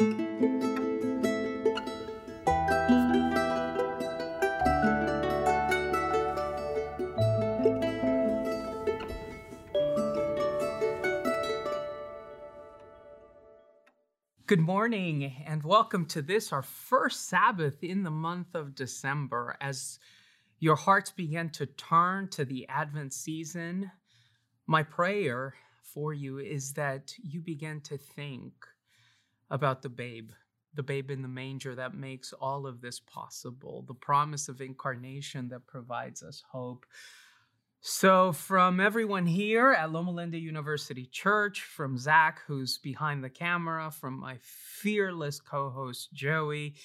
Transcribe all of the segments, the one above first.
Good morning and welcome to this, our first Sabbath in the month of December. As your hearts begin to turn to the Advent season, my prayer for you is that you begin to think about the babe in the manger that makes all of this possible, the promise of incarnation that provides us hope. So from everyone here at Loma Linda University Church, from Zach, who's behind the camera, from my fearless co-host, Joey,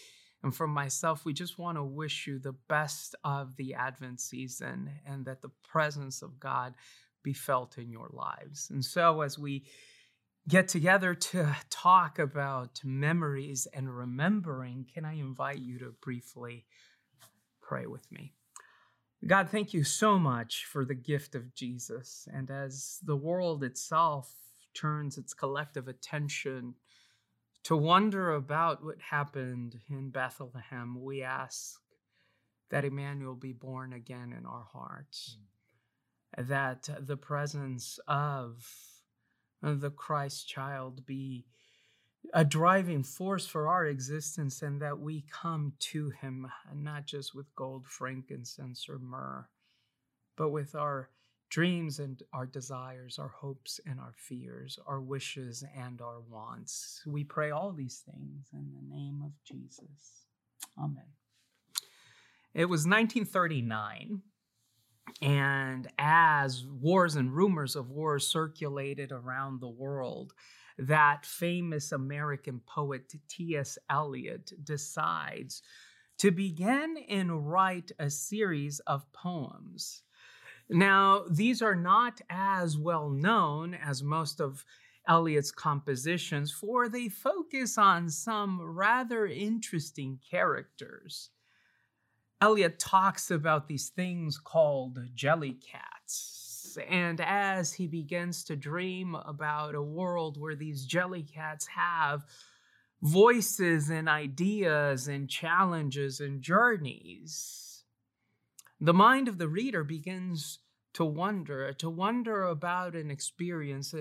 and from myself, we just want to wish you the best of the Advent season and that the presence of God be felt in your lives. And so as we get together to talk about memories and remembering, can I invite you to briefly pray with me? God, thank you so much for the gift of Jesus. And as the world itself turns its collective attention to wonder about what happened in Bethlehem, we ask that Emmanuel be born again in our hearts, that the presence of the Christ child be a driving force for our existence, and that we come to him not just with gold, frankincense, or myrrh, but with our dreams and our desires, our hopes and our fears, our wishes and our wants. We pray all these things in the name of Jesus. Amen. It was 1939, and as wars and rumors of wars circulated around the world, that famous American poet T.S. Eliot decides to begin and write a series of poems. Now, these are not as well known as most of Eliot's compositions, for they focus on some rather interesting characters. Eliot talks about these things called jelly cats. And as he begins to dream about a world where these jelly cats have voices and ideas and challenges and journeys, the mind of the reader begins to wonder about an experience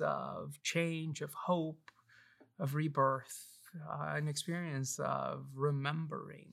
of change, of hope, of rebirth, an experience of remembering.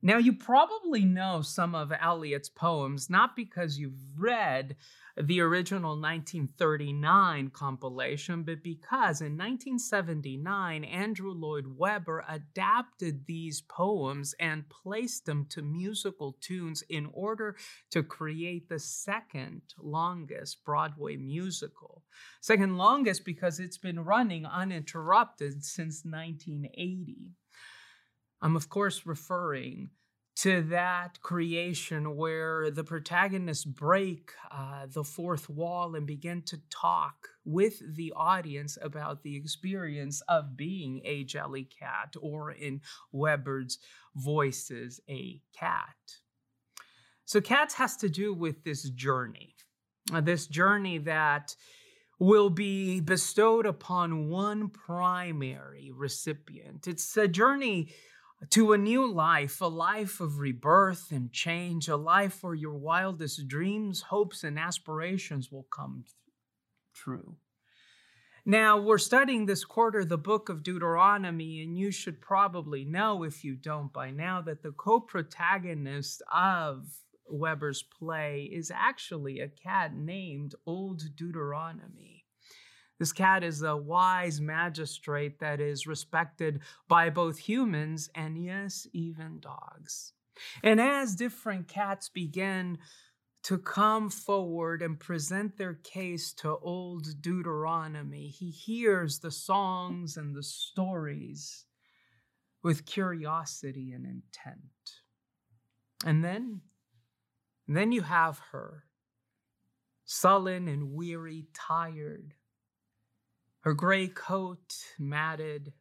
Now, you probably know some of Eliot's poems, not because you've read the original 1939 compilation, but because in 1979, Andrew Lloyd Webber adapted these poems and placed them to musical tunes in order to create the second longest Broadway musical. Second longest because it's been running uninterrupted since 1980. I'm, of course, referring to that creation where the protagonists break the fourth wall and begin to talk with the audience about the experience of being a jelly cat, or in Webber's voices, a cat. So Cats has to do with this journey that will be bestowed upon one primary recipient. It's a journey to a new life, a life of rebirth and change, a life where your wildest dreams, hopes, and aspirations will come true. Now, we're studying this quarter the book of Deuteronomy, and you should probably know, if you don't by now, that the co-protagonist of Webber's play is actually a cat named Old Deuteronomy. This cat is a wise magistrate that is respected by both humans and, yes, even dogs. And as different cats begin to come forward and present their case to Old Deuteronomy, he hears the songs and the stories with curiosity and intent. And then you have her, sullen and weary, tired, her gray coat matted,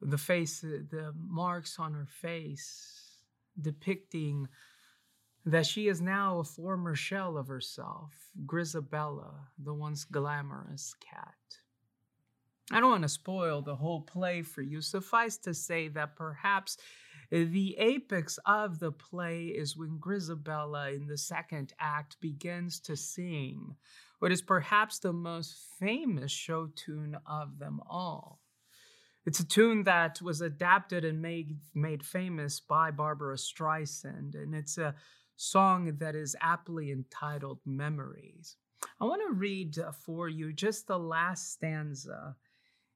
the marks on her face depicting that she is now a former shell of herself, Grizabella, the once glamorous cat. I don't want to spoil the whole play for you. Suffice to say that perhaps the apex of the play is when Grizabella in the second act begins to sing what is perhaps the most famous show tune of them all. It's a tune that was adapted and made famous by Barbara Streisand, and it's a song that is aptly entitled Memories. I want to read for you just the last stanza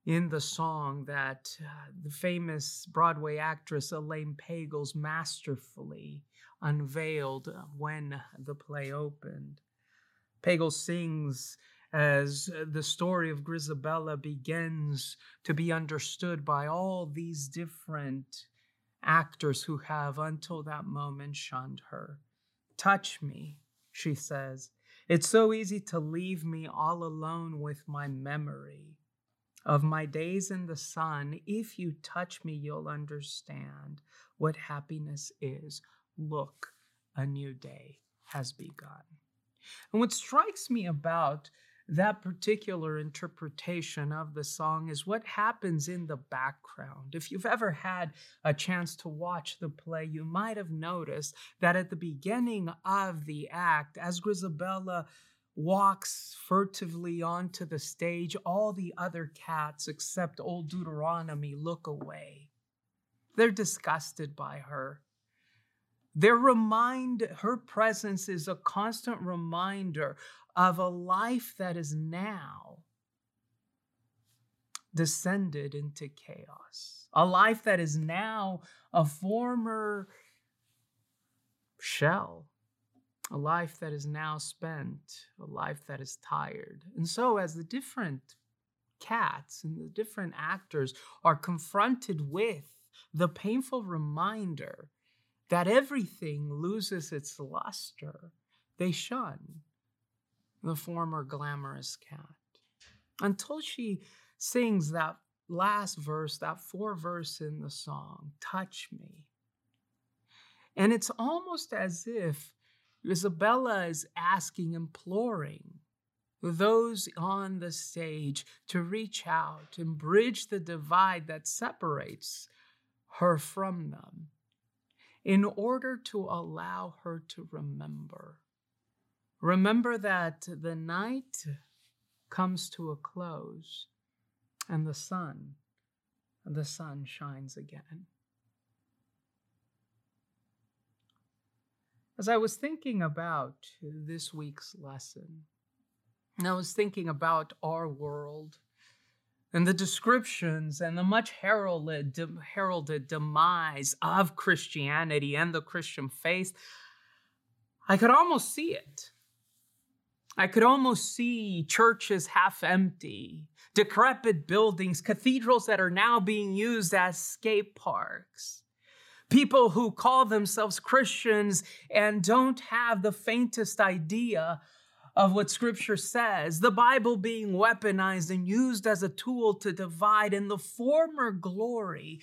in the song that the famous Broadway actress Elaine Pagels masterfully unveiled when the play opened. Pagels sings as the story of Grizabella begins to be understood by all these different actors who have until that moment shunned her. "Touch me," she says. "It's so easy to leave me all alone with my memory of my days in the sun. If you touch me, you'll understand what happiness is. Look, a new day has begun." And what strikes me about that particular interpretation of the song is what happens in the background. If you've ever had a chance to watch the play, you might have noticed that at the beginning of the act, as Grizabella walks furtively onto the stage, all the other cats except Old Deuteronomy look away. They're disgusted by her. Her presence is a constant reminder of a life that is now descended into chaos. A life that is now a former shell. A life that is now spent. A life that is tired. And so as the different cats and the different actors are confronted with the painful reminder that everything loses its luster, they shun the former glamorous cat. Until she sings that last verse, that four verse in the song, "Touch Me." And it's almost as if Grizabella is asking, imploring those on the stage to reach out and bridge the divide that separates her from them, in order to allow her to remember. Remember that the night comes to a close and the sun shines again. As I was thinking about this week's lesson, and I was thinking about our world and the descriptions and the much heralded demise of Christianity and the Christian faith, I could almost see it. I could almost see churches half empty, decrepit buildings, cathedrals that are now being used as skate parks, people who call themselves Christians and don't have the faintest idea of what Scripture says, the Bible being weaponized and used as a tool to divide, in the former glory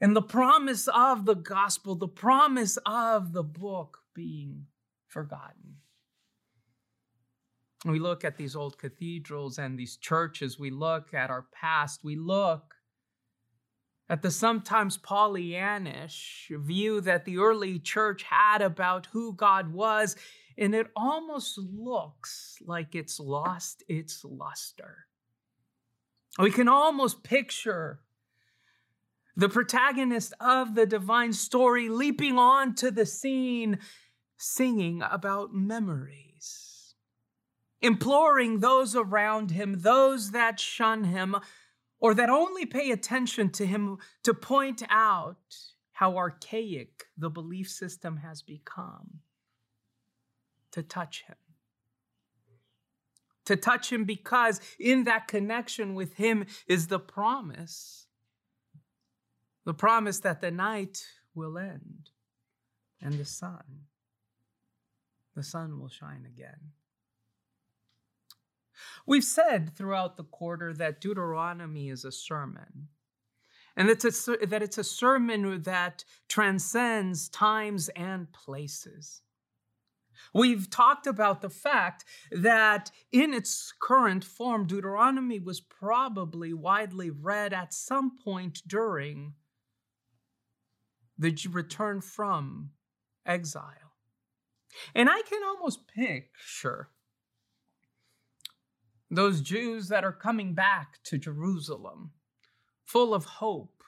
and the promise of the gospel, the promise of the book being forgotten. We look at these old cathedrals and these churches, we look at our past, we look at the sometimes Pollyannish view that the early church had about who God was, and it almost looks like it's lost its luster. We can almost picture the protagonist of the divine story leaping onto the scene, singing about memories, imploring those around him, those that shun him, or that only pay attention to him, to point out how archaic the belief system has become. To touch him. To touch him, because in that connection with him is the promise. The promise that the night will end and the sun will shine again. We've said throughout the quarter that Deuteronomy is a sermon, and that it's a sermon that transcends times and places. We've talked about the fact that in its current form, Deuteronomy was probably widely read at some point during the return from exile. And I can almost picture those Jews that are coming back to Jerusalem, full of hope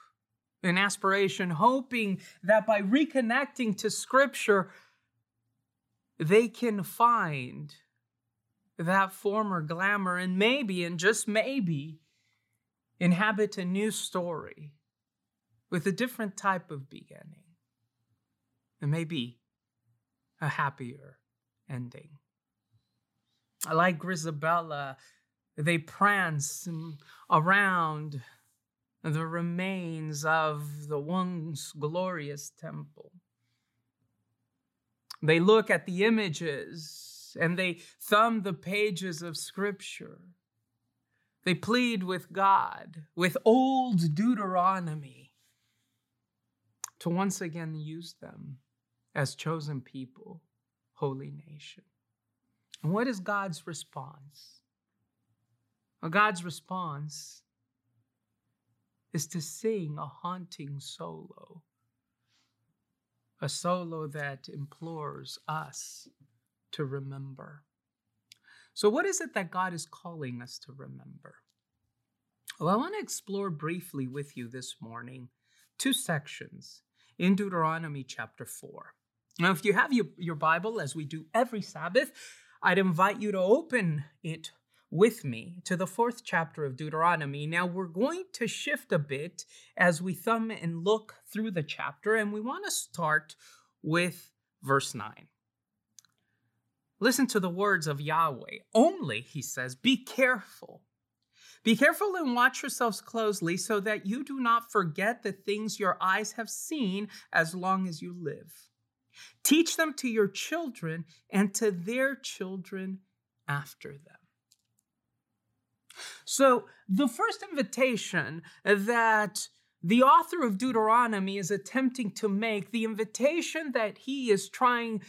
and aspiration, hoping that by reconnecting to Scripture, they can find that former glamour and maybe, and just maybe, inhabit a new story with a different type of beginning and maybe a happier ending. Like Grizabella, they prance around the remains of the once glorious temple. They look at the images and they thumb the pages of Scripture. They plead with God, with Old Deuteronomy, to once again use them as chosen people, holy nation. And what is God's response? Well, God's response is to sing a haunting solo, a solo that implores us to remember. So what is it that God is calling us to remember? Well, I want to explore briefly with you this morning two sections in Deuteronomy chapter 4. Now, if you have your Bible, as we do every Sabbath, I'd invite you to open it with me to the 4th chapter of Deuteronomy. Now, we're going to shift a bit as we thumb and look through the chapter, and we want to start with verse 9. Listen to the words of Yahweh. Only, he says, be careful. Be careful and watch yourselves closely so that you do not forget the things your eyes have seen as long as you live. Teach them to your children and to their children after them. So the first invitation that the author of Deuteronomy is attempting to make, the invitation that he is trying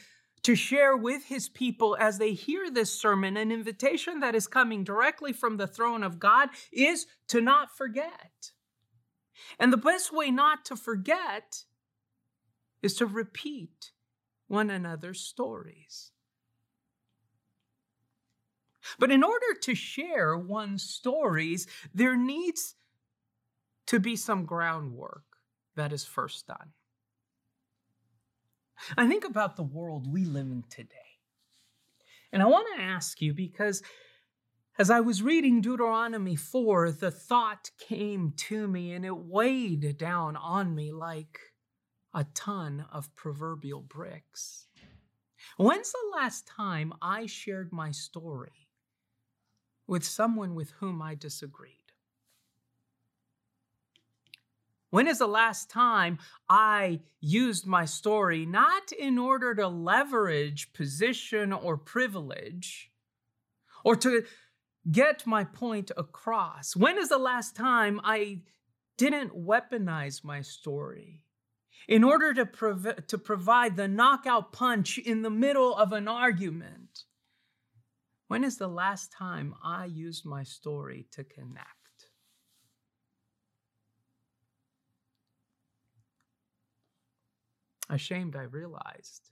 to share with his people as they hear this sermon, an invitation that is coming directly from the throne of God, is to not forget. And the best way not to forget is to repeat one another's stories. But in order to share one's stories, there needs to be some groundwork that is first done. I think about the world we live in today. And I want to ask you, because as I was reading Deuteronomy 4, the thought came to me and it weighed down on me like a ton of proverbial bricks. When's the last time I shared my story with someone with whom I disagreed? When is the last time I used my story not in order to leverage position or privilege or to get my point across? When is the last time I didn't weaponize my story in order to provide the knockout punch in the middle of an argument? When is the last time I used my story to connect? Ashamed, I realized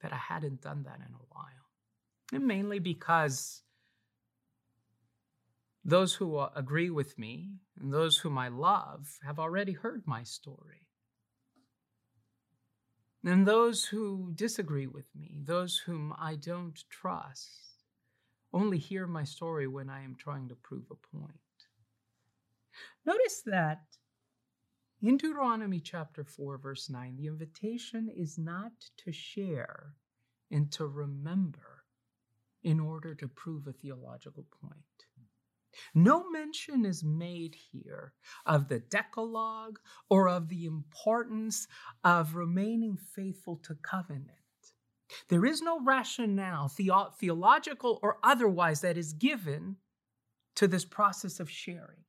that I hadn't done that in a while. And mainly because those who agree with me and those whom I love have already heard my story. And those who disagree with me, those whom I don't trust, only hear my story when I am trying to prove a point. Notice that in Deuteronomy chapter 4, verse 9, the invitation is not to share and to remember in order to prove a theological point. No mention is made here of the Decalogue or of the importance of remaining faithful to covenant. There is no rationale, theological or otherwise, that is given to this process of sharing.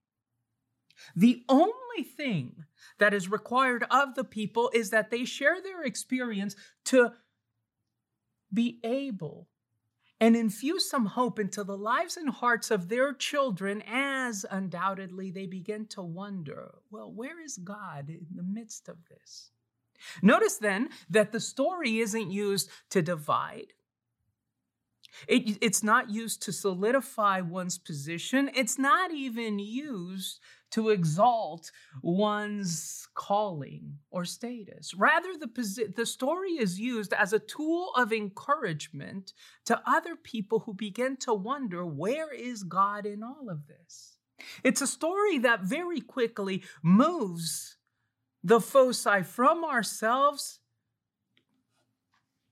The only thing that is required of the people is that they share their experience to be able and infuse some hope into the lives and hearts of their children as undoubtedly they begin to wonder, well, where is God in the midst of this? Notice then that the story isn't used to divide. It's not used to solidify one's position. It's not even used to exalt one's calling or status. Rather, the story is used as a tool of encouragement to other people who begin to wonder, where is God in all of this? It's a story that very quickly moves the foci from ourselves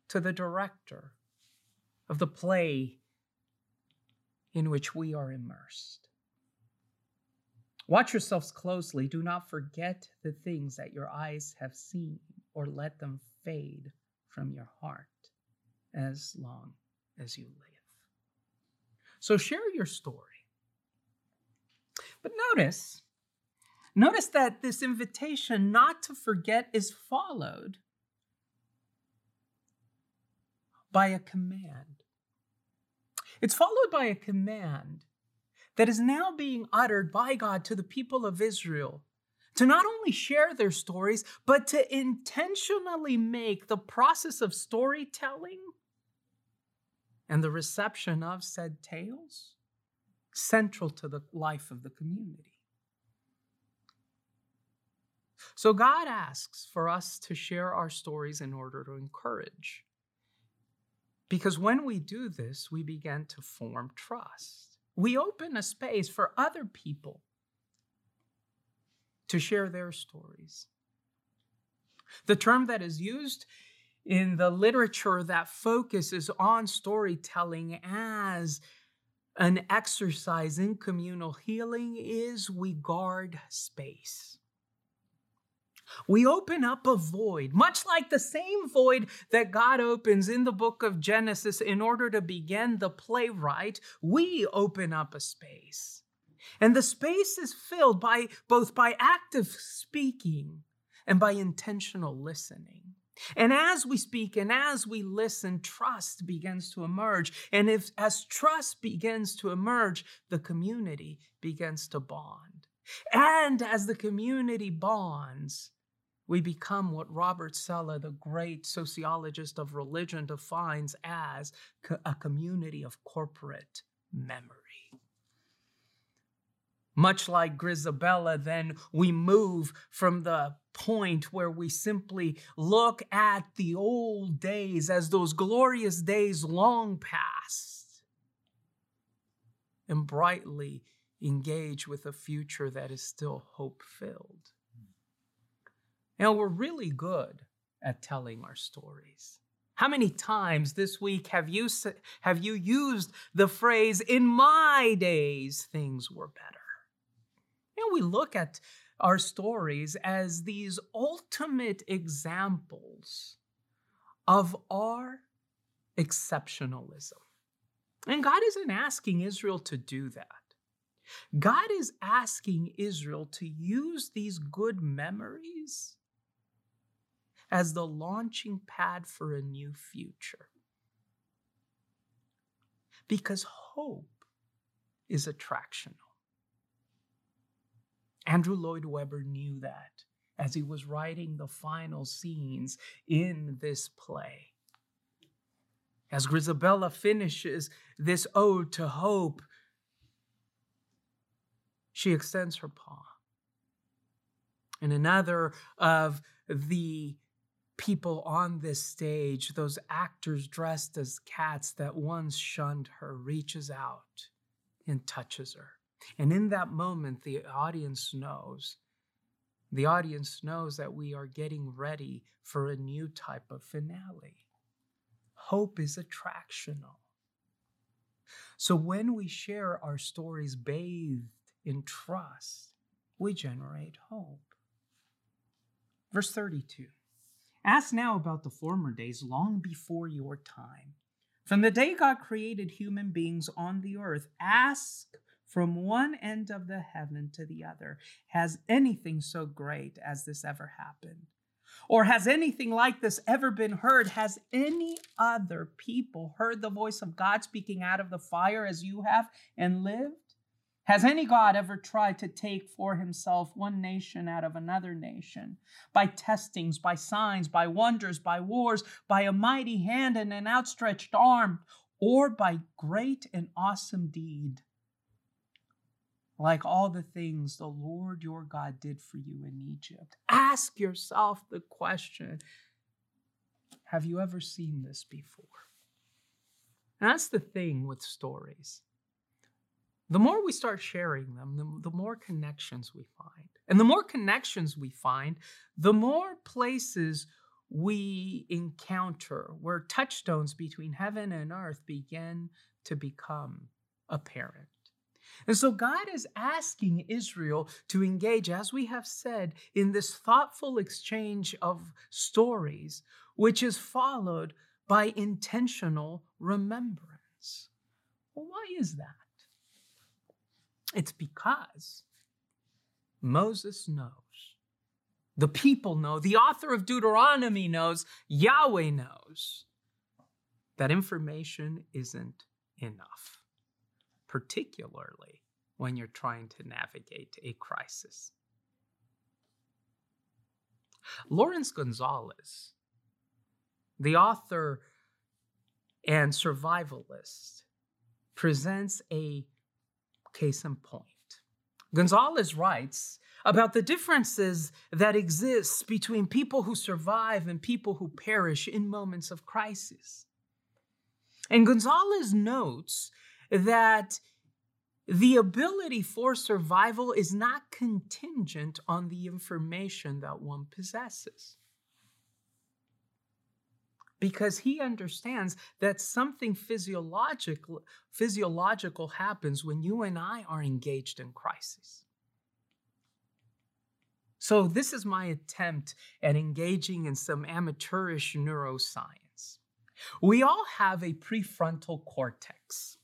to the director of the play in which we are immersed. Watch yourselves closely. Do not forget the things that your eyes have seen, or let them fade from your heart as long as you live. So share your story. But notice that this invitation not to forget is followed by a command. It's followed by a command that is now being uttered by God to the people of Israel to not only share their stories, but to intentionally make the process of storytelling and the reception of said tales central to the life of the community. So God asks for us to share our stories in order to encourage, because when we do this, we begin to form trust. We open a space for other people to share their stories. The term that is used in the literature that focuses on storytelling as an exercise in communal healing is we guard space. We open up a void, much like the same void that God opens in the book of Genesis in order to begin the playwright. We open up a space. And the space is filled by both by active speaking and by intentional listening. And as we speak and as we listen, trust begins to emerge. And as trust begins to emerge, the community begins to bond. And as the community bonds, we become what Robert Bellah, the great sociologist of religion, defines as a community of corporate memory. Much like Grizabella, then, we move from the point where we simply look at the old days as those glorious days long past and brightly engage with a future that is still hope-filled. Now, we're really good at telling our stories. How many times this week have you used the phrase, in my days, things were better? You know, we look at our stories as these ultimate examples of our exceptionalism. And God isn't asking Israel to do that. God is asking Israel to use these good memories as the launching pad for a new future. Because hope is attractional. Andrew Lloyd Webber knew that as he was writing the final scenes in this play. As Grizabella finishes this ode to hope, she extends her paw. And another of the people on this stage, those actors dressed as cats that once shunned her, reaches out and touches her. And in that moment, the audience knows that we are getting ready for a new type of finale. Hope is attractional. So when we share our stories bathed in trust, we generate hope. Verse 32. Ask now about the former days, long before your time. From the day God created human beings on the earth, ask from one end of the heaven to the other. Has anything so great as this ever happened? Or has anything like this ever been heard? Has any other people heard the voice of God speaking out of the fire as you have and lived? Has any God ever tried to take for himself one nation out of another nation by testings, by signs, by wonders, by wars, by a mighty hand and an outstretched arm, or by great and awesome deed, like all the things the Lord your God did for you in Egypt? Ask yourself the question, have you ever seen this before? And that's the thing with stories. The more we start sharing them, the more connections we find. And the more connections we find, the more places we encounter where touchstones between heaven and earth begin to become apparent. And so God is asking Israel to engage, as we have said, in this thoughtful exchange of stories, which is followed by intentional remembrance. Well, why is that? It's because Moses knows, the people know, the author of Deuteronomy knows, Yahweh knows that information isn't enough, particularly when you're trying to navigate a crisis. Lawrence Gonzalez, the author and survivalist, presents a case in point. Gonzalez writes about the differences that exist between people who survive and people who perish in moments of crisis. And Gonzalez notes that the ability for survival is not contingent on the information that one possesses, because he understands that something physiological happens when you and I are engaged in crisis. So this is my attempt at engaging in some amateurish neuroscience. We all have a prefrontal cortex.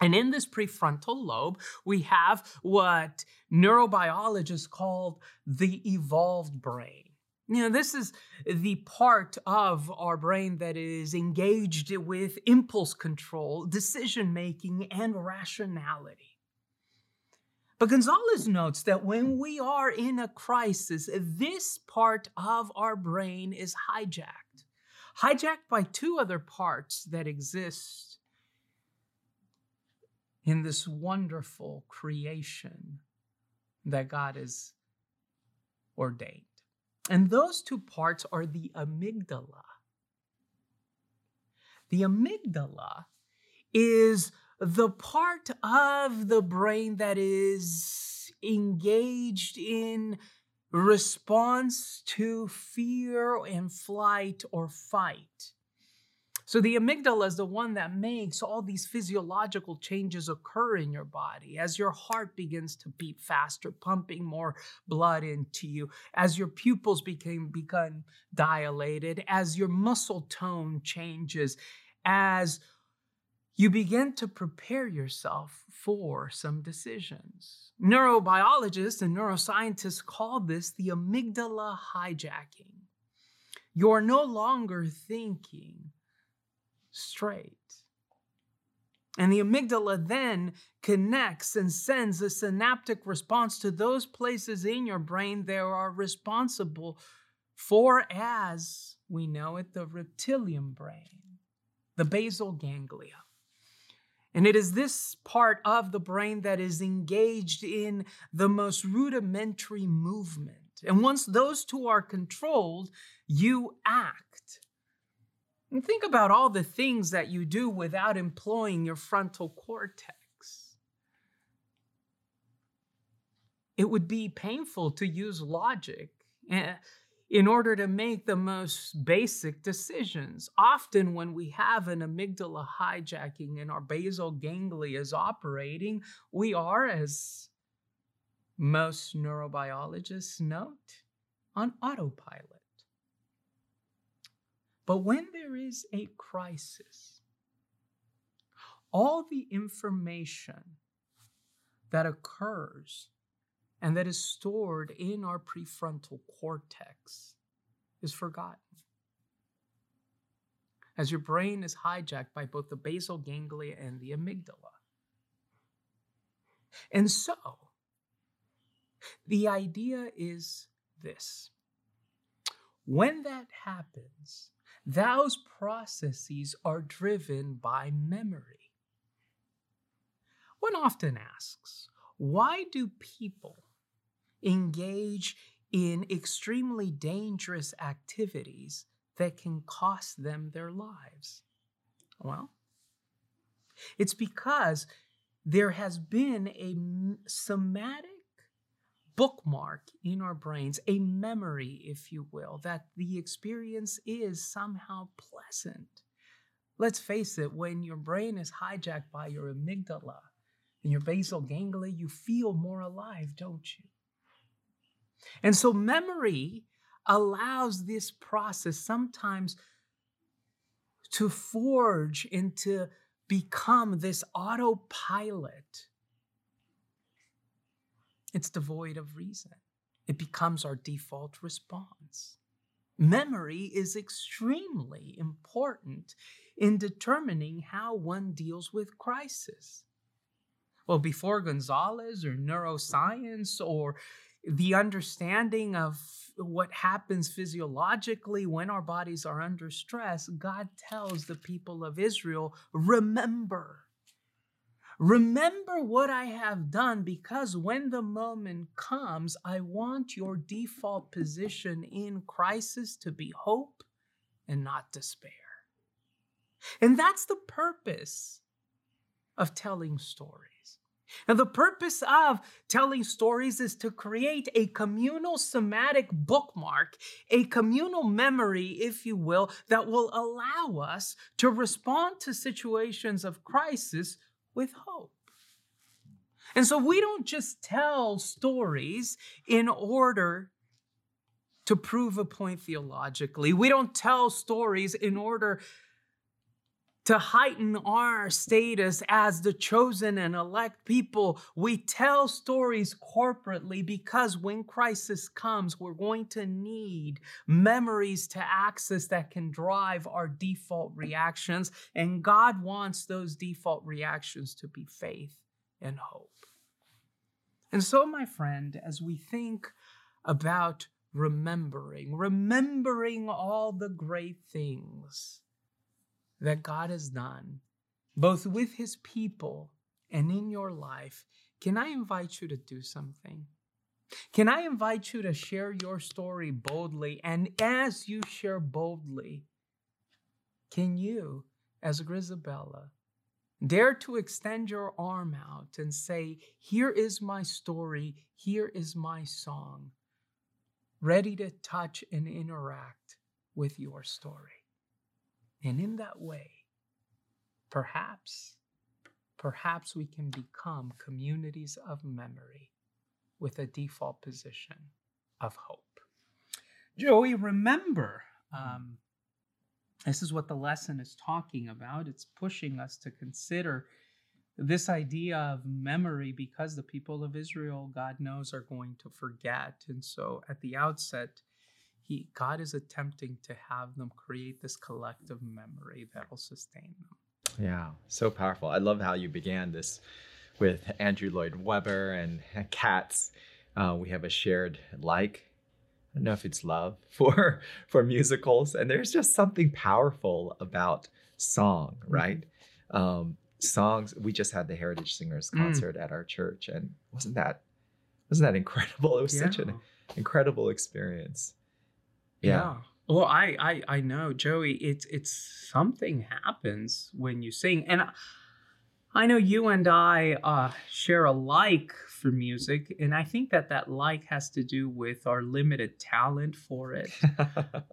And in this prefrontal lobe, we have what neurobiologists call the evolved brain. You know, this is the part of our brain that is engaged with impulse control, decision-making, and rationality. But Gonzalez notes that when we are in a crisis, this part of our brain is hijacked by two other parts that exist in this wonderful creation that God has ordained. And those two parts are the amygdala. The amygdala is the part of the brain that is engaged in response to fear and flight or fight. So the amygdala is the one that makes all these physiological changes occur in your body as your heart begins to beat faster, pumping more blood into you, as your pupils become dilated, as your muscle tone changes, as you begin to prepare yourself for some decisions. Neurobiologists and neuroscientists call this the amygdala hijacking. You're no longer thinking straight. And the amygdala then connects and sends a synaptic response to those places in your brain that are responsible for, as we know it, the reptilian brain, the basal ganglia. And it is this part of the brain that is engaged in the most rudimentary movement. And once those two are controlled, you act. And think about all the things that you do without employing your frontal cortex. It would be painful to use logic in order to make the most basic decisions. Often when we have an amygdala hijacking and our basal ganglia is operating, we are, as most neurobiologists note, on autopilot. But when there is a crisis, all the information that occurs and that is stored in our prefrontal cortex is forgotten. As your brain is hijacked by both the basal ganglia and the amygdala. And so, the idea is this. When that happens, those processes are driven by memory. One often asks, why do people engage in extremely dangerous activities that can cost them their lives? Well, it's because there has been a somatic bookmark in our brains, a memory, if you will, that the experience is somehow pleasant. Let's face it, when your brain is hijacked by your amygdala and your basal ganglia, you feel more alive, don't you? And so memory allows this process sometimes to forge and to become this autopilot. It's devoid of reason. It becomes our default response. Memory is extremely important in determining how one deals with crisis. Well, before Gonzalez or neuroscience or the understanding of what happens physiologically when our bodies are under stress, God tells the people of Israel, remember. Remember what I have done, because when the moment comes, I want your default position in crisis to be hope and not despair. And that's the purpose of telling stories. And the purpose of telling stories is to create a communal somatic bookmark, a communal memory, if you will, that will allow us to respond to situations of crisis with hope. And so we don't just tell stories in order to prove a point theologically. We don't tell stories in order to heighten our status as the chosen and elect people. We tell stories corporately because when crisis comes, we're going to need memories to access that can drive our default reactions. And God wants those default reactions to be faith and hope. And so, my friend, as we think about remembering all the great things that God has done, both with his people and in your life, can I invite you to do something? Can I invite you to share your story boldly? And as you share boldly, can you, as Grizabella, dare to extend your arm out and say, here is my story, here is my song, ready to touch and interact with your story? And in that way, perhaps we can become communities of memory with a default position of hope. Joey, remember, this is what the lesson is talking about. It's pushing us to consider this idea of memory because the people of Israel, God knows, are going to forget. And so at the outset, God is attempting to have them create this collective memory that will sustain them. Yeah, so powerful. I love how you began this with Andrew Lloyd Webber and Cats. We have a shared like, I don't know if it's love, for musicals. And there's just something powerful about song, right? Mm-hmm. Songs, we just had the Heritage Singers concert at our church. And wasn't that incredible? It was such an incredible experience. Yeah. Well, I know, Joey, it's something happens when you sing. And I know you and I share a like for music. And I think that like has to do with our limited talent for it.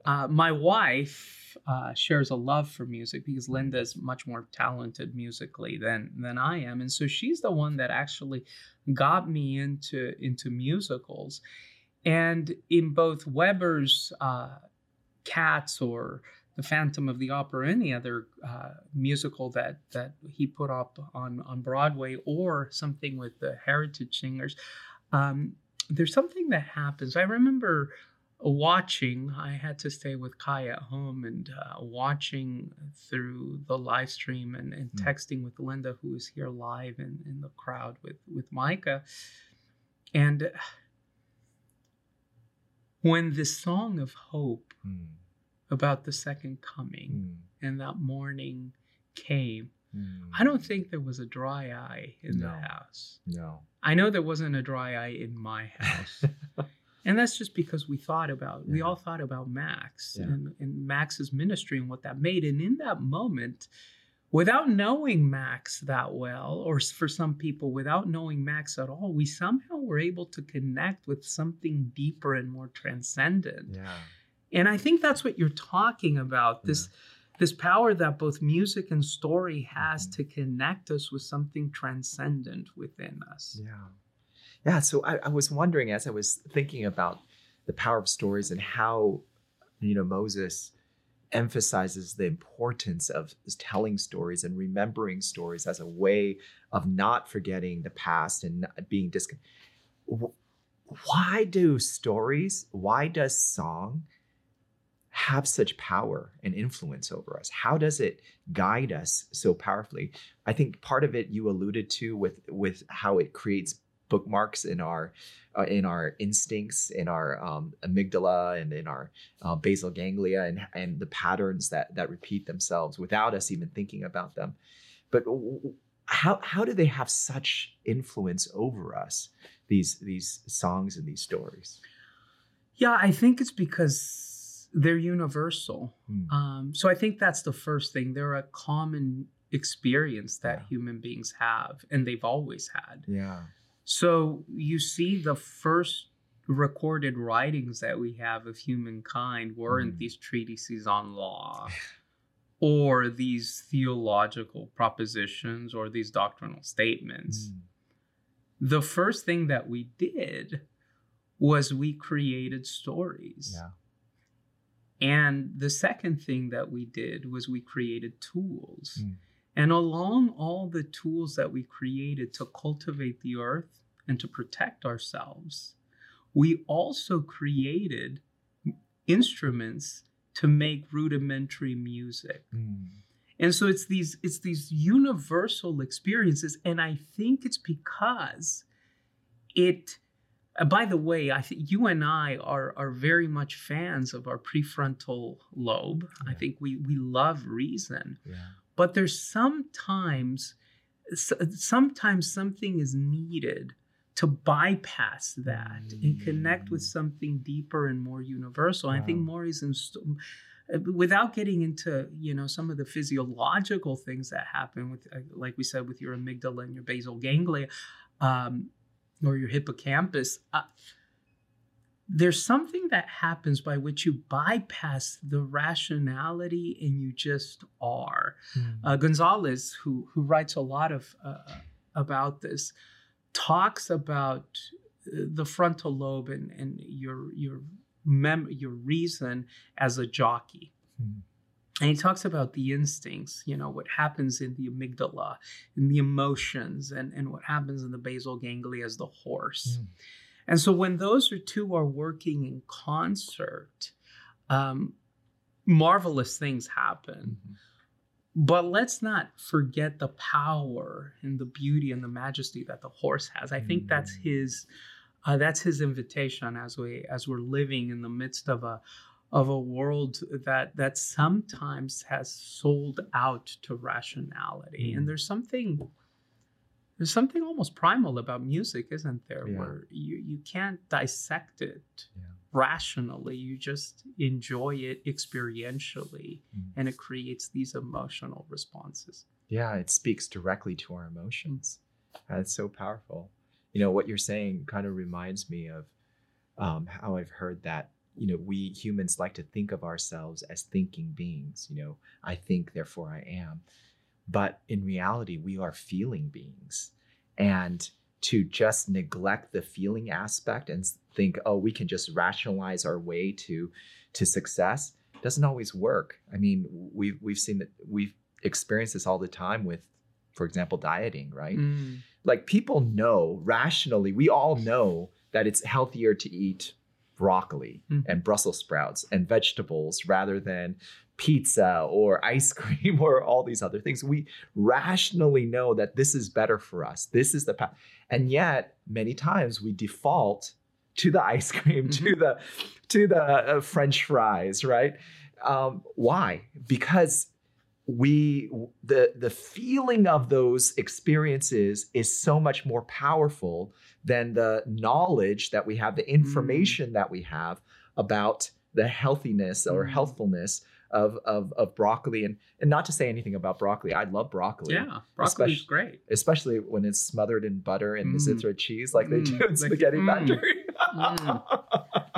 My wife shares a love for music because Linda is much more talented musically than I am. And so she's the one that actually got me into musicals. And in both Webber's Cats or The Phantom of the Opera, any other musical that he put up on Broadway or something with the Heritage Singers, there's something that happens. I remember watching, I had to stay with Kai at home, and watching through the live stream and texting with Linda, who was here live in the crowd with Micah. And when this song of hope about the second coming and that morning came, I don't think there was a dry eye in the house. No. I know there wasn't a dry eye in my house. And that's just because we all thought about Max and Max's ministry and what that made. And in that moment, without knowing Max that well, or for some people, without knowing Max at all, we somehow were able to connect with something deeper and more transcendent. Yeah. And I think that's what you're talking about, this power that both music and story has to connect us with something transcendent within us. Yeah. Yeah, so I was wondering, as I was thinking about the power of stories and how, Moses emphasizes the importance of telling stories and remembering stories as a way of not forgetting the past and not being disconnected. Why does song have such power and influence over us? How does it guide us so powerfully? I think part of it you alluded to with how it creates bookmarks in our instincts, in our amygdala, and in our basal ganglia, and the patterns that repeat themselves without us even thinking about them. But how do they have such influence over us, these songs and these stories? Yeah, I think it's because they're universal. So I think that's the first thing. They're a common experience that human beings have, and they've always had. Yeah. So you see the first recorded writings that we have of humankind weren't these treatises on law or these theological propositions or these doctrinal statements. The first thing that we did was we created stories. Yeah. And the second thing that we did was we created tools. And along all the tools that we created to cultivate the earth and to protect ourselves, we also created instruments to make rudimentary music. And so it's these universal experiences. And I think it's because by the way, I think you and I are very much fans of our prefrontal lobe. Yeah. I think we love reason. Yeah. But there's sometimes something is needed to bypass that and connect with something deeper and more universal. Wow. I think more is without getting into some of the physiological things that happen with, like we said, with your amygdala and your basal ganglia or your hippocampus. There's something that happens by which you bypass the rationality and you just are. Gonzalez, who writes a lot of about this, talks about the frontal lobe and your reason as a jockey. And he talks about the instincts, what happens in the amygdala and the emotions and what happens in the basal ganglia as the horse. And so when those two are working in concert, marvelous things happen. But let's not forget the power and the beauty and the majesty that the horse has. I think that's his invitation as we're living in the midst of a world that sometimes has sold out to rationality. And there's something almost primal about music, isn't there? Yeah. Where you can't dissect it rationally. You just enjoy it experientially, and it creates these emotional responses. Yeah, it speaks directly to our emotions. It's so powerful. What you're saying kind of reminds me of how I've heard that, we humans like to think of ourselves as thinking beings. I think, therefore I am. But in reality, we are feeling beings. And to just neglect the feeling aspect and think, we can just rationalize our way to success doesn't always work. I mean, we've seen that, we've experienced this all the time with, for example, dieting, right? Like people know rationally, we all know that it's healthier to eat broccoli and Brussels sprouts and vegetables rather than pizza or ice cream or all these other things. We rationally know that this is better for us. This is the path. And yet many times we default to the ice cream, to the French fries, right? Why? Because the feeling of those experiences is so much more powerful than the knowledge that we have, the information that we have about the healthiness or healthfulness of broccoli. And not to say anything about broccoli. I love broccoli. Yeah, broccoli's great. Especially when it's smothered in butter and Mizzitra cheese like they do in Spaghetti Factory.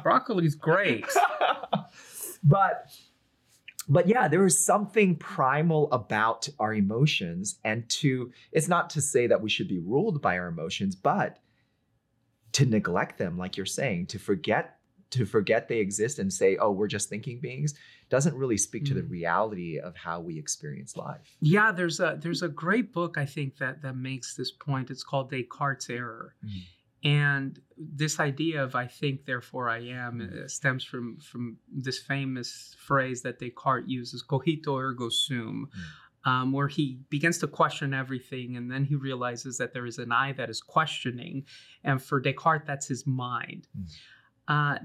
Broccoli's great. But yeah, there is something primal about our emotions, and it's not to say that we should be ruled by our emotions, but to neglect them, like you're saying, to forget they exist and say, oh, we're just thinking beings, doesn't really speak to the reality of how we experience life. Yeah, there's a great book, I think, that makes this point. It's called Descartes' Error. And this idea of I think, therefore I am stems from this famous phrase that Descartes uses, cogito ergo sum, where he begins to question everything. And then he realizes that there is an I that is questioning. And for Descartes, that's his mind.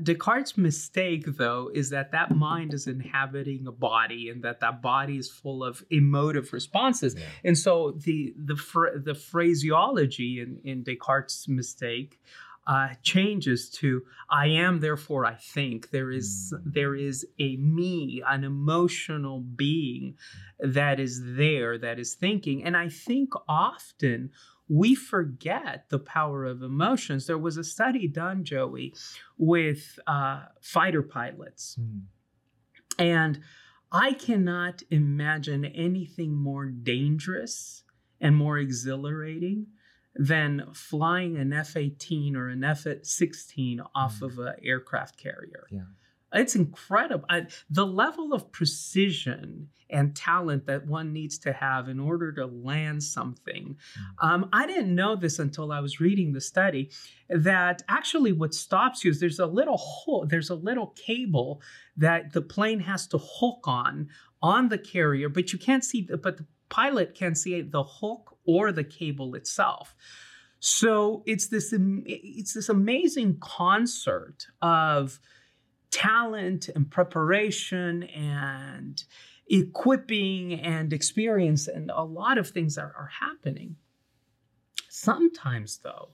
Descartes' mistake, though, is that mind is inhabiting a body, and that body is full of emotive responses. Yeah. And so the phraseology in Descartes' mistake changes to I am, therefore I think. There is a me, an emotional being that is there, that is thinking. And I think often we forget the power of emotions. There was a study done, Joey, with fighter pilots. And I cannot imagine anything more dangerous and more exhilarating than flying an F-18 or an F-16 off of an aircraft carrier. Yeah. It's incredible. The level of precision and talent that one needs to have in order to land something. I didn't know this until I was reading the study, that actually what stops you is there's a little hole, there's a little cable that the plane has to hook on the carrier, but you can't see, but the pilot can't see the hook or the cable itself. So it's this amazing concert of talent and preparation and equipping and experience, and a lot of things are happening. Sometimes, though,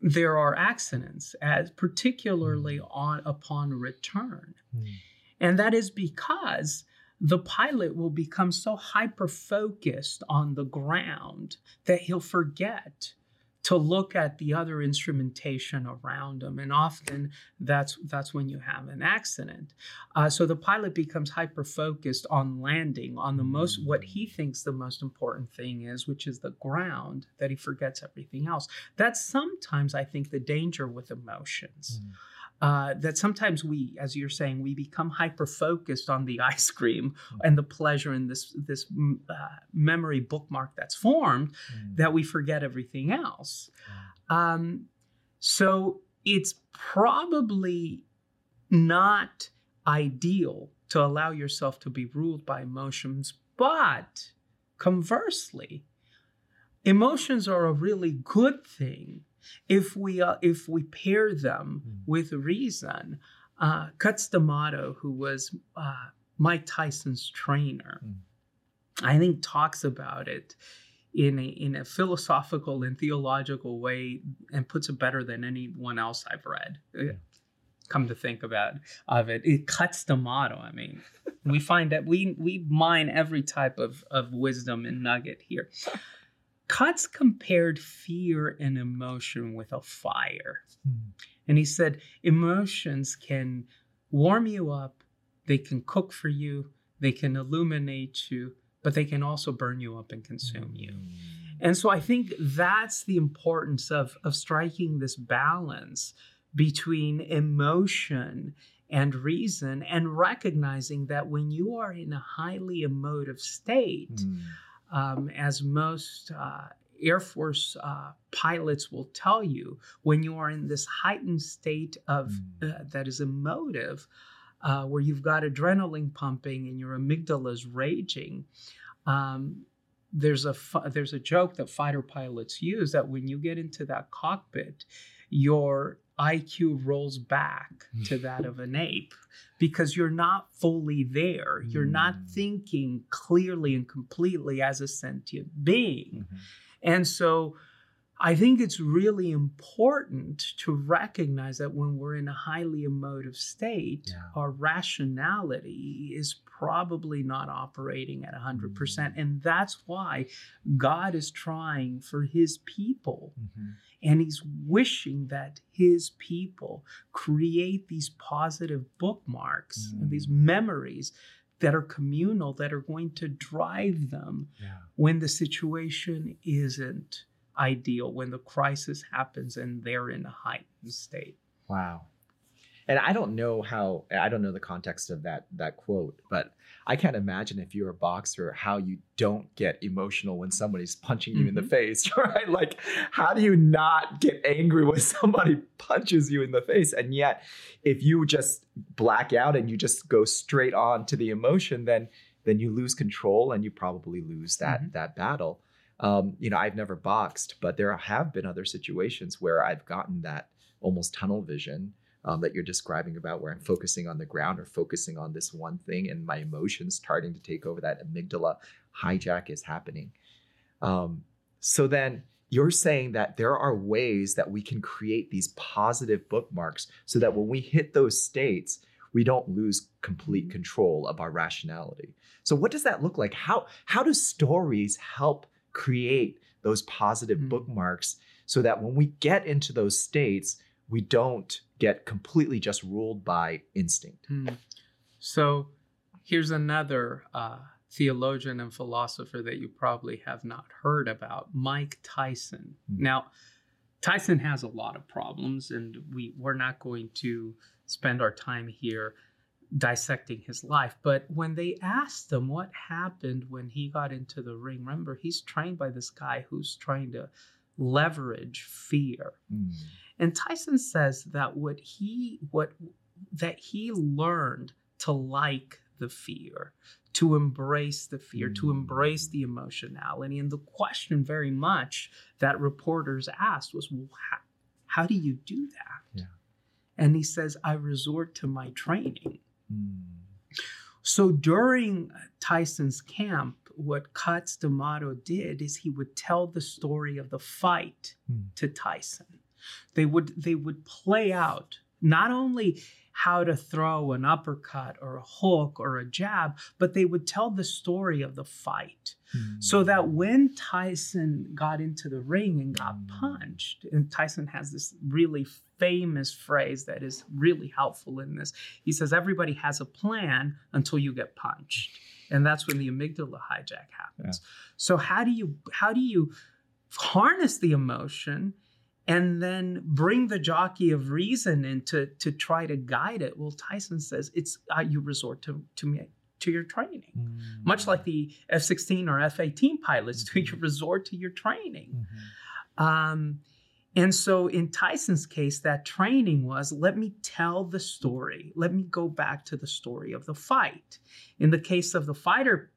there are accidents, as particularly upon return. And that is because the pilot will become so hyper-focused on the ground that he'll forget to look at the other instrumentation around them. And often that's when you have an accident. So the pilot becomes hyper-focused on landing, on the most, what he thinks the most important thing is, which is the ground, that he forgets everything else. That's sometimes, I think, the danger with emotions. That sometimes we, as you're saying, we become hyper-focused on the ice cream and the pleasure in this memory bookmark that's formed that we forget everything else. So it's probably not ideal to allow yourself to be ruled by emotions, but conversely, emotions are a really good thing if we pair them with reason. Cus D'Amato, who was Mike Tyson's trainer, I think talks about it in a philosophical and theological way, and puts it better than anyone else I've read. Yeah. Come to think of it, it Cus D'Amato. I mean, we find that we mine every type of wisdom and nugget here. Cus compared fear and emotion with a fire. And he said, emotions can warm you up, they can cook for you, they can illuminate you, but they can also burn you up and consume you. And so I think that's the importance of striking this balance between emotion and reason, and recognizing that when you are in a highly emotive state, as most Air Force pilots will tell you, when you are in this heightened state of that is emotive, where you've got adrenaline pumping and your amygdala is raging, there's a joke that fighter pilots use that when you get into that cockpit, your IQ rolls back to that of an ape because you're not fully there. You're not thinking clearly and completely as a sentient being. Mm-hmm. And so I think it's really important to recognize that when we're in a highly emotive state, our rationality is probably not operating at 100%. Mm-hmm. And that's why God is trying for his people. Mm-hmm. And he's wishing that his people create these positive bookmarks and these memories that are communal, that are going to drive them when the situation isn't ideal, when the crisis happens and they're in a heightened state. Wow. And I don't know the context of that quote, but I can't imagine if you're a boxer, how you don't get emotional when somebody's punching you in the face, right? Like, how do you not get angry when somebody punches you in the face? And yet, if you just black out and you just go straight on to the emotion, then you lose control and you probably lose that battle. I've never boxed, but there have been other situations where I've gotten that almost tunnel vision that you're describing about, where I'm focusing on the ground or focusing on this one thing and my emotions starting to take over. That amygdala hijack is happening. So then you're saying that there are ways that we can create these positive bookmarks so that when we hit those states, we don't lose complete control of our rationality. So what does that look like? How do stories help create those positive bookmarks so that when we get into those states, we don't get completely just ruled by instinct? So here's another theologian and philosopher that you probably have not heard about, Mike Tyson. Now, Tyson has a lot of problems, and we're not going to spend our time here dissecting his life. But when they asked him what happened when he got into the ring, remember, he's trained by this guy who's trying to leverage fear. And Tyson says that he learned to like the fear, to embrace the fear, to embrace the emotionality. And the question very much that reporters asked was, well, how do you do that? Yeah. And he says, I resort to my training. So during Tyson's camp, what Cus D'Amato did is he would tell the story of the fight to Tyson. They would play out not only how to throw an uppercut or a hook or a jab, but they would tell the story of the fight. So that when Tyson got into the ring and got punched, and Tyson has this really famous phrase that is really helpful in this. He says, everybody has a plan until you get punched. And that's when the amygdala hijack happens. Yeah. So how do you harness the emotion and then bring the jockey of reason in to try to guide it? Well, Tyson says it's you resort to your training, much like the F-16 or F-18 pilots do. You resort to your training. And so in Tyson's case, that training was, let me tell the story. Let me go back to the story of the fight. In the case of the fighter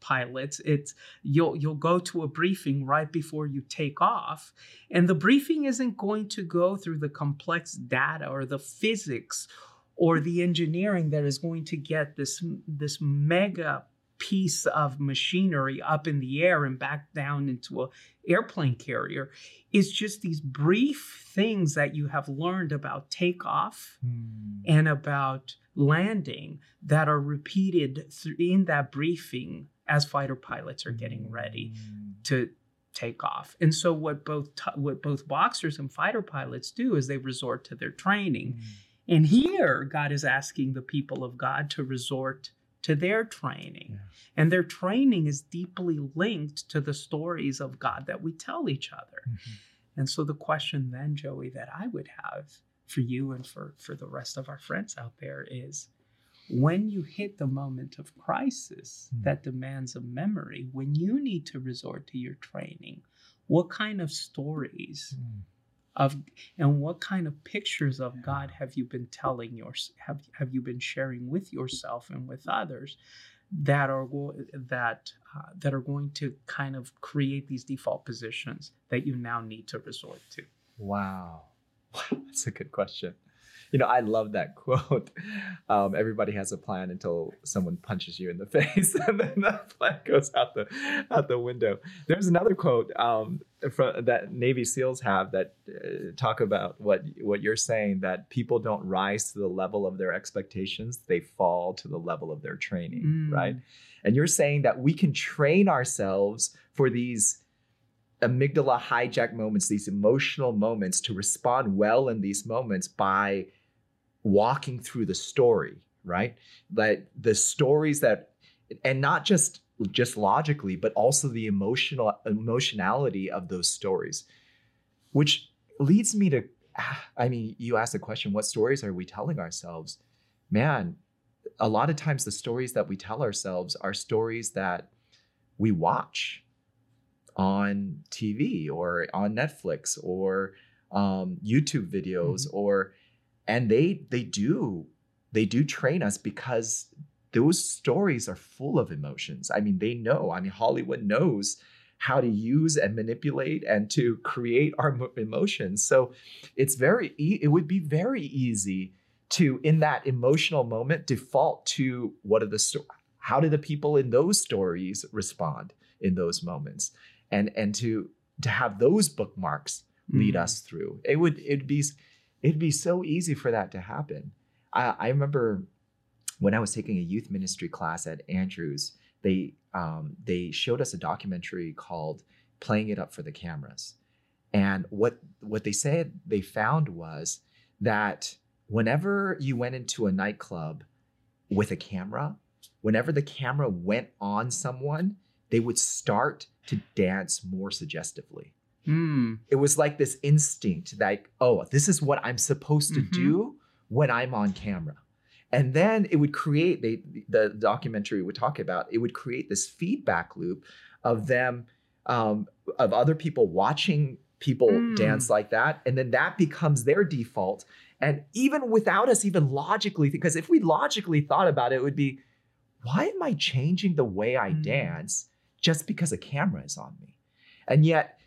pilots, it's you'll go to a briefing right before you take off, and the briefing isn't going to go through the complex data or the physics or the engineering that is going to get this mega piece of machinery up in the air and back down into an airplane carrier. It's just these brief things that you have learned about takeoff and about landing that are repeated in that briefing as fighter pilots are getting ready to take off. And so what both boxers and fighter pilots do is they resort to their training. And here God is asking the people of God to resort to their training. And their training is deeply linked to the stories of God that we tell each other. And so the question then, Joey, that I would have for you and for the rest of our friends out there is, when you hit the moment of crisis that demands a memory, when you need to resort to your training, What kind of stories of and what kind of pictures of God have you been telling have you been sharing with yourself and with others that are that are going to kind of create these default positions that you now need to resort to? Wow, that's a good question. You know, I love that quote. Everybody has a plan until someone punches you in the face, and then that plan goes out the window. There's another quote from that Navy SEALs have that talk about what you're saying, that people don't rise to the level of their expectations; they fall to the level of their training, right? And you're saying that we can train ourselves for these amygdala hijack moments, these emotional moments, to respond well in these moments by walking through the story, right? Like the stories that, and not just logically, but also the emotionality of those stories, which leads me to, I mean, you asked the question, what stories are we telling ourselves? Man, a lot of times the stories that we tell ourselves are stories that we watch on TV or on Netflix or YouTube videos, or, and they do train us, because those stories are full of emotions. I mean, they know, I mean, Hollywood knows how to use and manipulate and to create our emotions. So it's it would be very easy to, in that emotional moment, default to how do the people in those stories respond in those moments? And to have those bookmarks lead us through. It'd be so easy for that to happen. I remember when I was taking a youth ministry class at Andrews, they showed us a documentary called "Playing It Up for the Cameras," and what they said they found was that whenever you went into a nightclub with a camera, whenever the camera went on someone, they would start to dance more suggestively. It was like this instinct, like, oh, this is what I'm supposed to do when I'm on camera. And then it would create, the documentary would talk about, it would create this feedback loop of them, of other people watching people dance like that. And then that becomes their default. And even without us even logically, because if we logically thought about it, it would be, why am I changing the way I dance just because a camera is on me? And yet,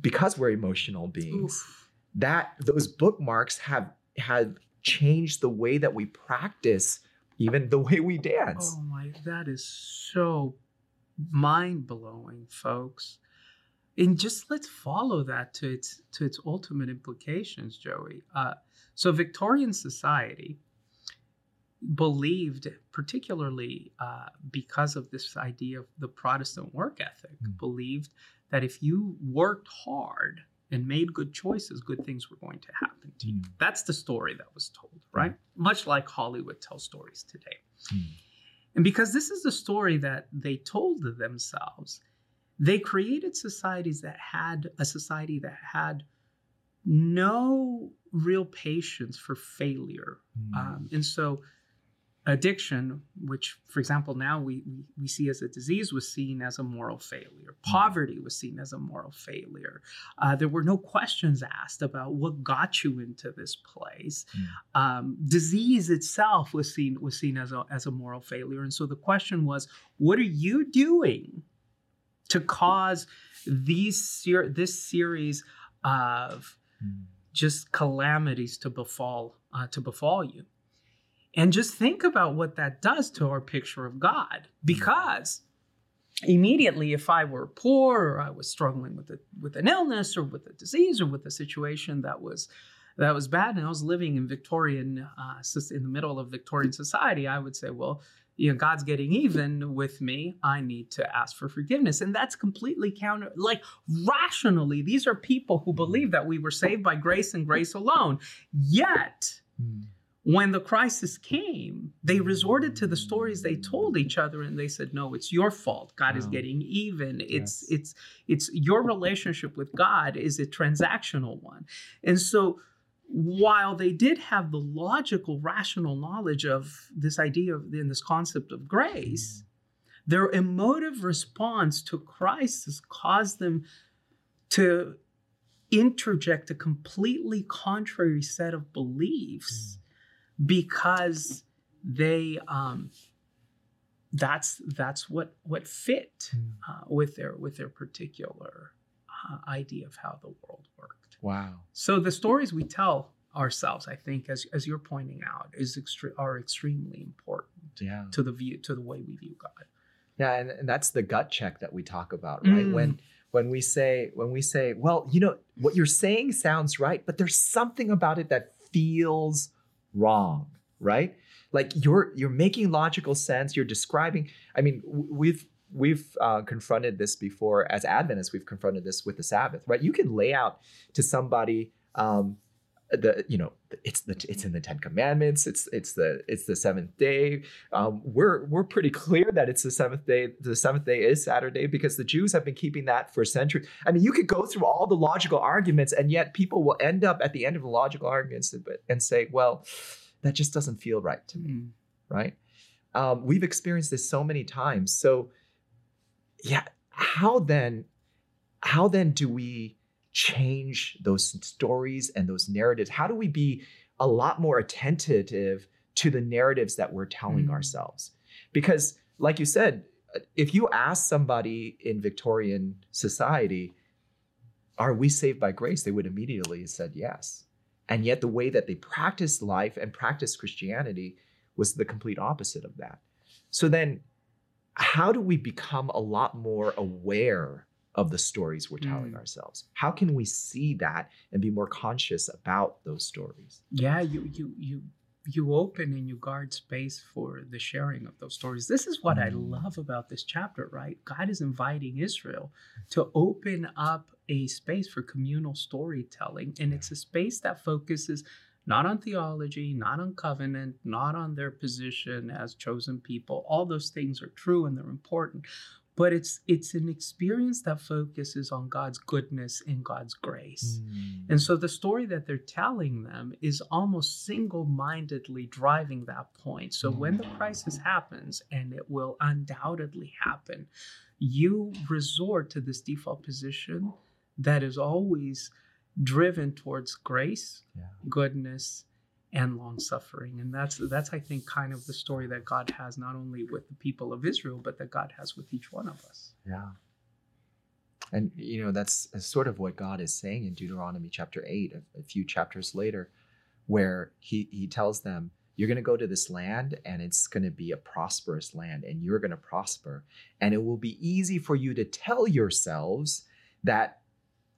because we're emotional beings, that those bookmarks have changed the way that we practice, even the way we dance. Oh my, that is so mind-blowing, folks. And just let's follow that to its ultimate implications, Joey. So Victorian society believed, particularly because of this idea of the Protestant work ethic, believed that if you worked hard and made good choices, good things were going to happen to you. That's the story that was told, right? Much like Hollywood tells stories today. And because this is the story that they told themselves, they created a society that had no real patience for failure. And so addiction, which, for example, now we see as a disease, was seen as a moral failure. Poverty was seen as a moral failure. There were no questions asked about what got you into this place. Disease itself was seen as a moral failure. And so the question was, what are you doing to cause this series of just calamities to befall you? And just think about what that does to our picture of God. Because immediately, if I were poor, or I was struggling with an illness, or with a disease, or with a situation that was bad, and I was living in the middle of Victorian society, I would say, well, you know, God's getting even with me. I need to ask for forgiveness. And that's completely counter, like, rationally, these are people who believe that we were saved by grace and grace alone. Yet, when the crisis came, they resorted to the stories they told each other, and they said, no, it's your fault. God is getting even. Yes. It's your relationship with God is a transactional one. And so while they did have the logical, rational knowledge of this idea in this concept of grace, their emotive response to crisis caused them to interject a completely contrary set of beliefs because they that's what fit with their particular idea of how the world worked. Wow. So the stories we tell ourselves, I think, as you're pointing out, are extremely important to the way we view God. Yeah, and that's the gut check that we talk about, right? Mm. When we say, well, you know, what you're saying sounds right, but there's something about it that feels wrong, right? Like you're making logical sense. You're describing. I mean, we've confronted this before as Adventists. We've confronted this with the Sabbath, right? You can lay out to somebody it's in the Ten Commandments. It's the seventh day. We're pretty clear that it's the seventh day. The seventh day is Saturday because the Jews have been keeping that for centuries. I mean, you could go through all the logical arguments, and yet people will end up at the end of the logical arguments and say, well, that just doesn't feel right to me, right? We've experienced this so many times. So, yeah, how then do we change those stories and those narratives? How do we be a lot more attentive to the narratives that we're telling ourselves? Because like you said, if you ask somebody in Victorian society, are we saved by grace? They would immediately have said yes. And yet the way that they practiced life and practiced Christianity was the complete opposite of that. So then how do we become a lot more aware of the stories we're telling ourselves? How can we see that and be more conscious about those stories? Yeah, you open and you guard space for the sharing of those stories. This is what I love about this chapter, right? God is inviting Israel to open up a space for communal storytelling. And it's a space that focuses not on theology, not on covenant, not on their position as chosen people. All those things are true and they're important. But it's an experience that focuses on God's goodness and God's grace. And so the story that they're telling them is almost single-mindedly driving that point. So when the crisis happens, and it will undoubtedly happen, you resort to this default position that is always driven towards grace, goodness, and long suffering. And that's I think kind of the story that God has not only with the people of Israel, but that God has with each one of us. Yeah. And you know, that's sort of what God is saying in Deuteronomy chapter 8, a few chapters later, where he tells them, you're going to go to this land and it's going to be a prosperous land and you're going to prosper. And it will be easy for you to tell yourselves that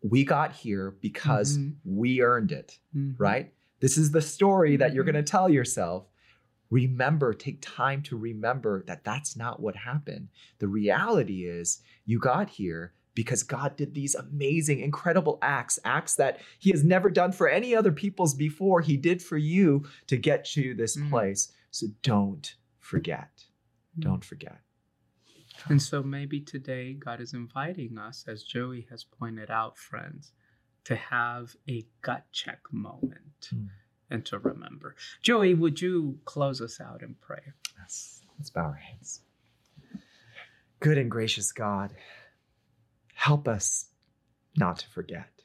we got here because we earned it, right? This is the story that you're going to tell yourself. Remember, take time to remember that that's not what happened. The reality is you got here because God did these amazing, incredible acts that he has never done for any other peoples before. He did for you to get to this place. So don't forget. Don't forget. And so maybe today God is inviting us, as Joey has pointed out, friends, to have a gut check moment and to remember. Joey, would you close us out in prayer? Yes, let's bow our heads. Good and gracious God, help us not to forget.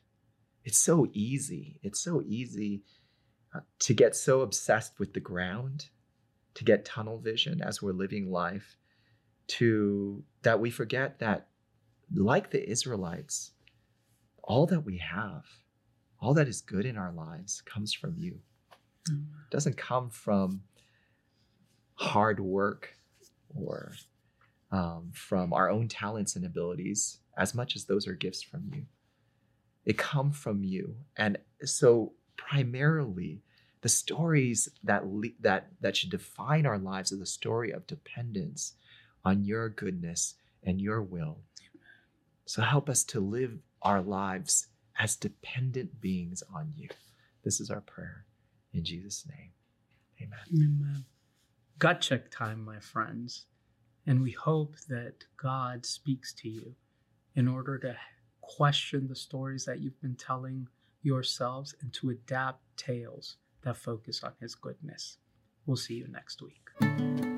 It's so easy. It's so easy to get so obsessed with the ground, to get tunnel vision as we're living life, that we forget that, like the Israelites, all that we have, all that is good in our lives comes from you. It doesn't come from hard work or from our own talents and abilities, as much as those are gifts from you. It comes from you. And so primarily, the stories that should define our lives are the story of dependence on your goodness and your will. So help us to live our lives as dependent beings on you. This is our prayer in Jesus' name. Amen. Amen. Gut check time, my friends. And we hope that God speaks to you in order to question the stories that you've been telling yourselves and to adapt tales that focus on his goodness. We'll see you next week.